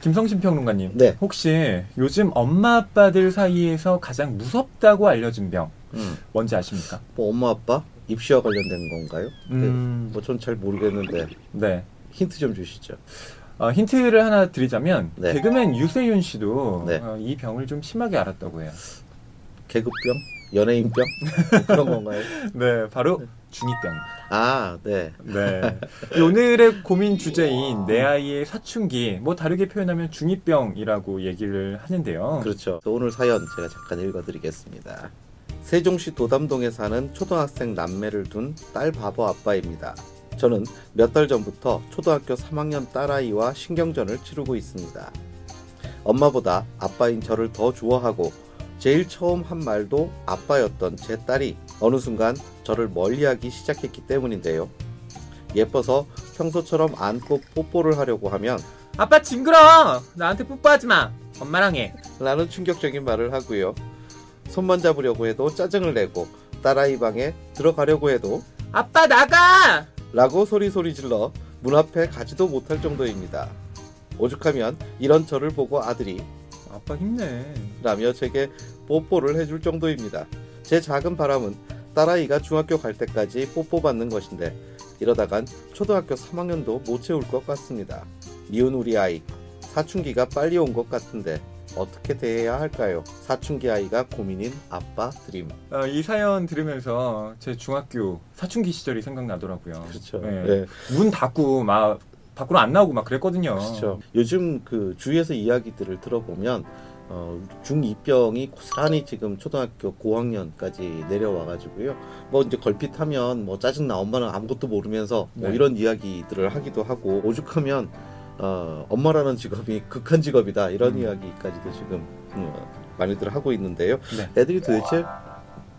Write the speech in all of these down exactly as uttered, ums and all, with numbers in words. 김성신 평론가님, 네. 혹시 요즘 엄마 아빠들 사이에서 가장 무섭다고 알려진 병 음. 뭔지 아십니까? 뭐 엄마 아빠? 입시와 관련된 건가요? 음... 네. 뭐 전 잘 모르겠는데 네. 힌트 좀 주시죠. 어, 힌트를 하나 드리자면 네. 개그맨 유세윤 씨도 네. 어, 이 병을 좀 심하게 앓았다고 해요. 개그병? 연예인병? 그런 건가요? 네, 바로 중이 병입니다. 아, 네. 네. 오늘의 고민 주제인 내 아이의 사춘기, 뭐 다르게 표현하면 중이 병이라고 얘기를 하는데요. 그렇죠. 오늘 사연 제가 잠깐 읽어드리겠습니다. 세종시 도담동에 사는 초등학생 남매를 둔 딸 바보 아빠입니다. 저는 몇 달 전부터 초등학교 삼 학년 딸아이와 신경전을 치르고 있습니다. 엄마보다 아빠인 저를 더 좋아하고 제일 처음 한 말도 아빠였던 제 딸이 어느 순간 저를 멀리하기 시작했기 때문인데요. 예뻐서 평소처럼 안고 뽀뽀를 하려고 하면 아빠 징그러워! 나한테 뽀뽀하지 마! 엄마랑 해! 라는 충격적인 말을 하고요. 손만 잡으려고 해도 짜증을 내고 딸아이 방에 들어가려고 해도 아빠 나가! 라고 소리소리 질러 문 앞에 가지도 못할 정도입니다. 오죽하면 이런 저를 보고 아들이 아빠 힘내 라며 제게 뽀뽀를 해줄 정도입니다. 제 작은 바람은 딸아이가 중학교 갈 때까지 뽀뽀받는 것인데 이러다간 초등학교 삼 학년도 못 채울 것 같습니다. 미운 우리 아이, 사춘기가 빨리 온 것 같은데 어떻게 대해야 할까요? 사춘기 아이가 고민인 아빠 드림. 어, 이 사연 들으면서 제 중학교 사춘기 시절이 생각나더라고요. 그렇죠. 네. 네. 문 닫고 막 밖으로 안 나오고 막 그랬거든요. 그렇죠. 요즘 그 주위에서 이야기들을 들어보면 어, 중이 병이 고스란히 지금 초등학교 고학년까지 내려와가지고요. 뭐 이제 걸핏하면 뭐 짜증나 엄마는 아무것도 모르면서 뭐 네. 이런 이야기들을 하기도 하고 오죽하면 어, 엄마라는 직업이 극한 직업이다 이런 음. 이야기까지도 지금 음, 많이들 하고 있는데요. 네. 애들이 도대체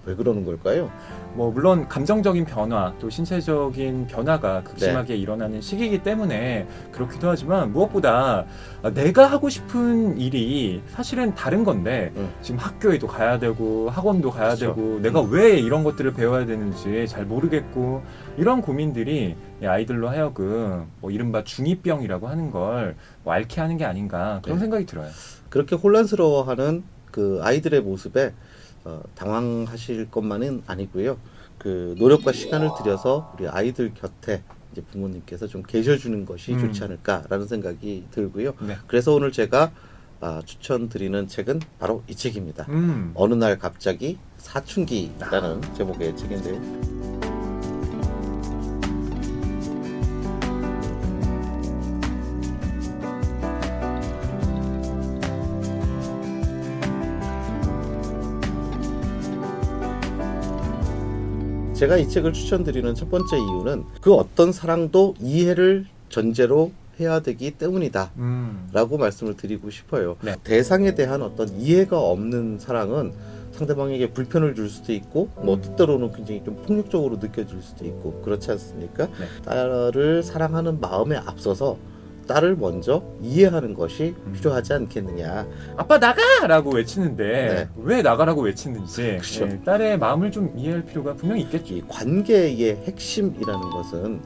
왜 그러는 걸까요? 뭐 물론 감정적인 변화 또 신체적인 변화가 극심하게 네. 일어나는 시기이기 때문에 그렇기도 하지만 무엇보다 내가 하고 싶은 일이 사실은 다른 건데 음. 지금 학교에도 가야 되고 학원도 가야 그렇죠. 되고 내가 음. 왜 이런 것들을 배워야 되는지 잘 모르겠고 이런 고민들이 아이들로 하여금 뭐 이른바 중이 병이라고 하는 걸 뭐 앓게 하는 게 아닌가 그런 네. 생각이 들어요. 그렇게 혼란스러워하는 그 아이들의 모습에 어, 당황하실 것만은 아니고요. 그 노력과 시간을 들여서 우리 아이들 곁에 이제 부모님께서 좀 계셔주는 것이 음. 좋지 않을까라는 생각이 들고요. 네. 그래서 오늘 제가 아, 추천드리는 책은 바로 이 책입니다. 음. 어느 날 갑자기 사춘기라는 아. 제목의 책인데요. 제가 이 책을 추천드리는 첫 번째 이유는 그 어떤 사랑도 이해를 전제로 해야 되기 때문이다 음. 라고 말씀을 드리고 싶어요. 네. 대상에 대한 어떤 이해가 없는 사랑은 상대방에게 불편을 줄 수도 있고 뭐 때때로는 굉장히 좀 폭력적으로 느껴질 수도 있고 그렇지 않습니까? 네. 딸을 사랑하는 마음에 앞서서 딸을 먼저 이해하는 것이 필요하지 않겠느냐. 아빠 나가! 라고 외치는데 네. 왜 나가라고 외치는지 그렇죠. 네, 딸의 마음을 좀 이해할 필요가 분명히 있겠지. 관계의 핵심이라는 것은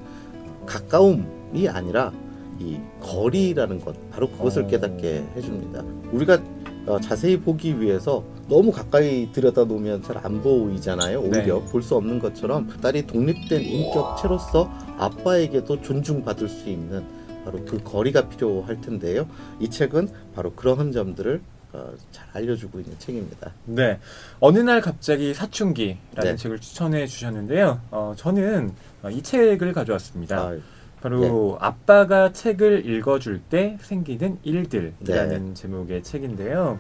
가까움이 아니라 이 거리라는 것 바로 그것을 어... 깨닫게 해줍니다. 우리가 어, 자세히 보기 위해서 너무 가까이 들여다 놓으면 잘 안 보이잖아요. 오히려 네. 볼 수 없는 것처럼 딸이 독립된 인격체로서 아빠에게도 존중받을 수 있는 바로 그 거리가 필요할 텐데요. 이 책은 바로 그러한 점들을 어, 잘 알려주고 있는 책입니다. 네, 어느 날 갑자기 사춘기라는 네. 책을 추천해 주셨는데요. 어, 저는 이 책을 가져왔습니다. 아, 바로 네. 아빠가 책을 읽어줄 때 생기는 일들이라는 네. 제목의 책인데요.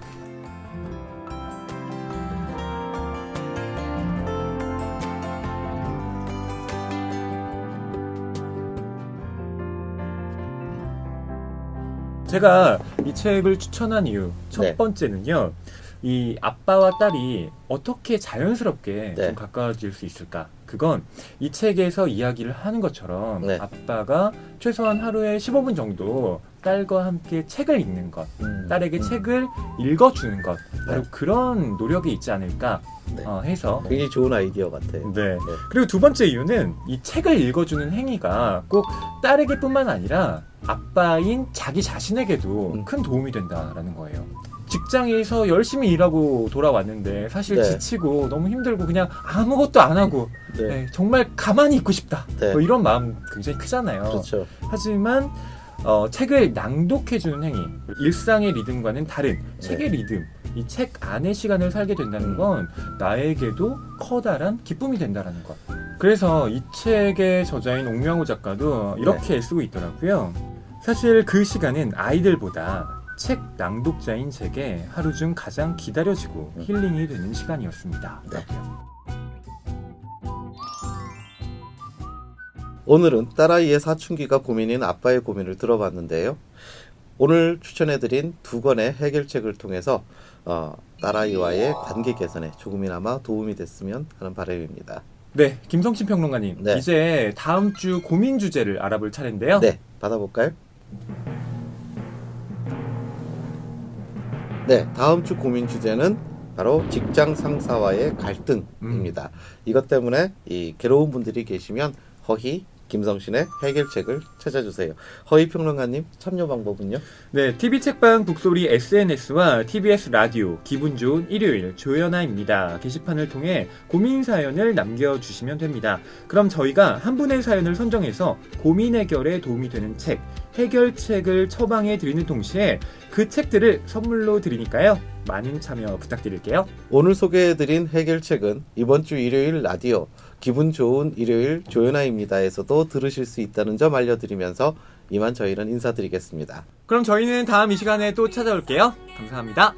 제가 이 책을 추천한 이유 첫 네. 번째는요. 이 아빠와 딸이 어떻게 자연스럽게 네. 좀 가까워질 수 있을까? 그건 이 책에서 이야기를 하는 것처럼 네. 아빠가 최소한 하루에 십오 분 정도 딸과 함께 책을 읽는 것, 음, 딸에게 음. 책을 읽어주는 것, 바로 네. 그런 노력이 있지 않을까 네. 어, 해서 굉장히 좋은 아이디어 같아요. 네. 네. 그리고 두 번째 이유는 이 책을 읽어주는 행위가 꼭 딸에게뿐만 아니라 아빠인 자기 자신에게도 음. 큰 도움이 된다라는 거예요. 직장에서 열심히 일하고 돌아왔는데 사실 네. 지치고 너무 힘들고 그냥 아무것도 안 하고 네. 네, 정말 가만히 있고 싶다 네. 뭐 이런 마음 굉장히 크잖아요. 그렇죠. 하지만 어, 책을 낭독해주는 행위, 일상의 리듬과는 다른 책의 네. 리듬, 이 책 안의 시간을 살게 된다는 건 나에게도 커다란 기쁨이 된다는 것. 그래서 이 책의 저자인 옥명호 작가도 이렇게 네. 쓰고 있더라고요. 사실 그 시간은 아이들보다 책 낭독자인 제게 하루 중 가장 기다려지고 힐링이 되는 시간이었습니다. 네. 오늘은 딸아이의 사춘기가 고민인 아빠의 고민을 들어봤는데요. 오늘 추천해드린 두 권의 해결책을 통해서 어, 딸아이와의 관계 개선에 조금이나마 도움이 됐으면 하는 바람입니다. 네, 김성신 평론가님. 네. 이제 다음 주 고민 주제를 알아볼 차례인데요. 네, 받아볼까요? 네, 다음 주 고민 주제는 바로 직장 상사와의 갈등입니다. 음. 이것 때문에 이 괴로운 분들이 계시면 허희, 김성신의 해결책을 찾아주세요. 허희 평론가님, 참여 방법은요? 네, 티비책방 북소리 에스엔에스와 티비에스 라디오 기분 좋은 일요일 조연아입니다. 게시판을 통해 고민 사연을 남겨주시면 됩니다. 그럼 저희가 한 분의 사연을 선정해서 고민 해결에 도움이 되는 책, 해결책을 처방해 드리는 동시에 그 책들을 선물로 드리니까요. 많은 참여 부탁드릴게요. 오늘 소개해드린 해결책은 이번 주 일요일 라디오 기분 좋은 일요일 조연아입니다에서도 들으실 수 있다는 점 알려드리면서 이만 저희는 인사드리겠습니다. 그럼 저희는 다음 이 시간에 또 찾아올게요. 감사합니다.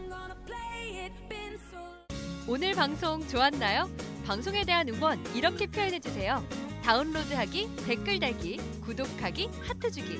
오늘 방송 좋았나요? 방송에 대한 응원 이렇게 표현해주세요. 다운로드하기, 댓글 달기, 구독하기, 하트 주기.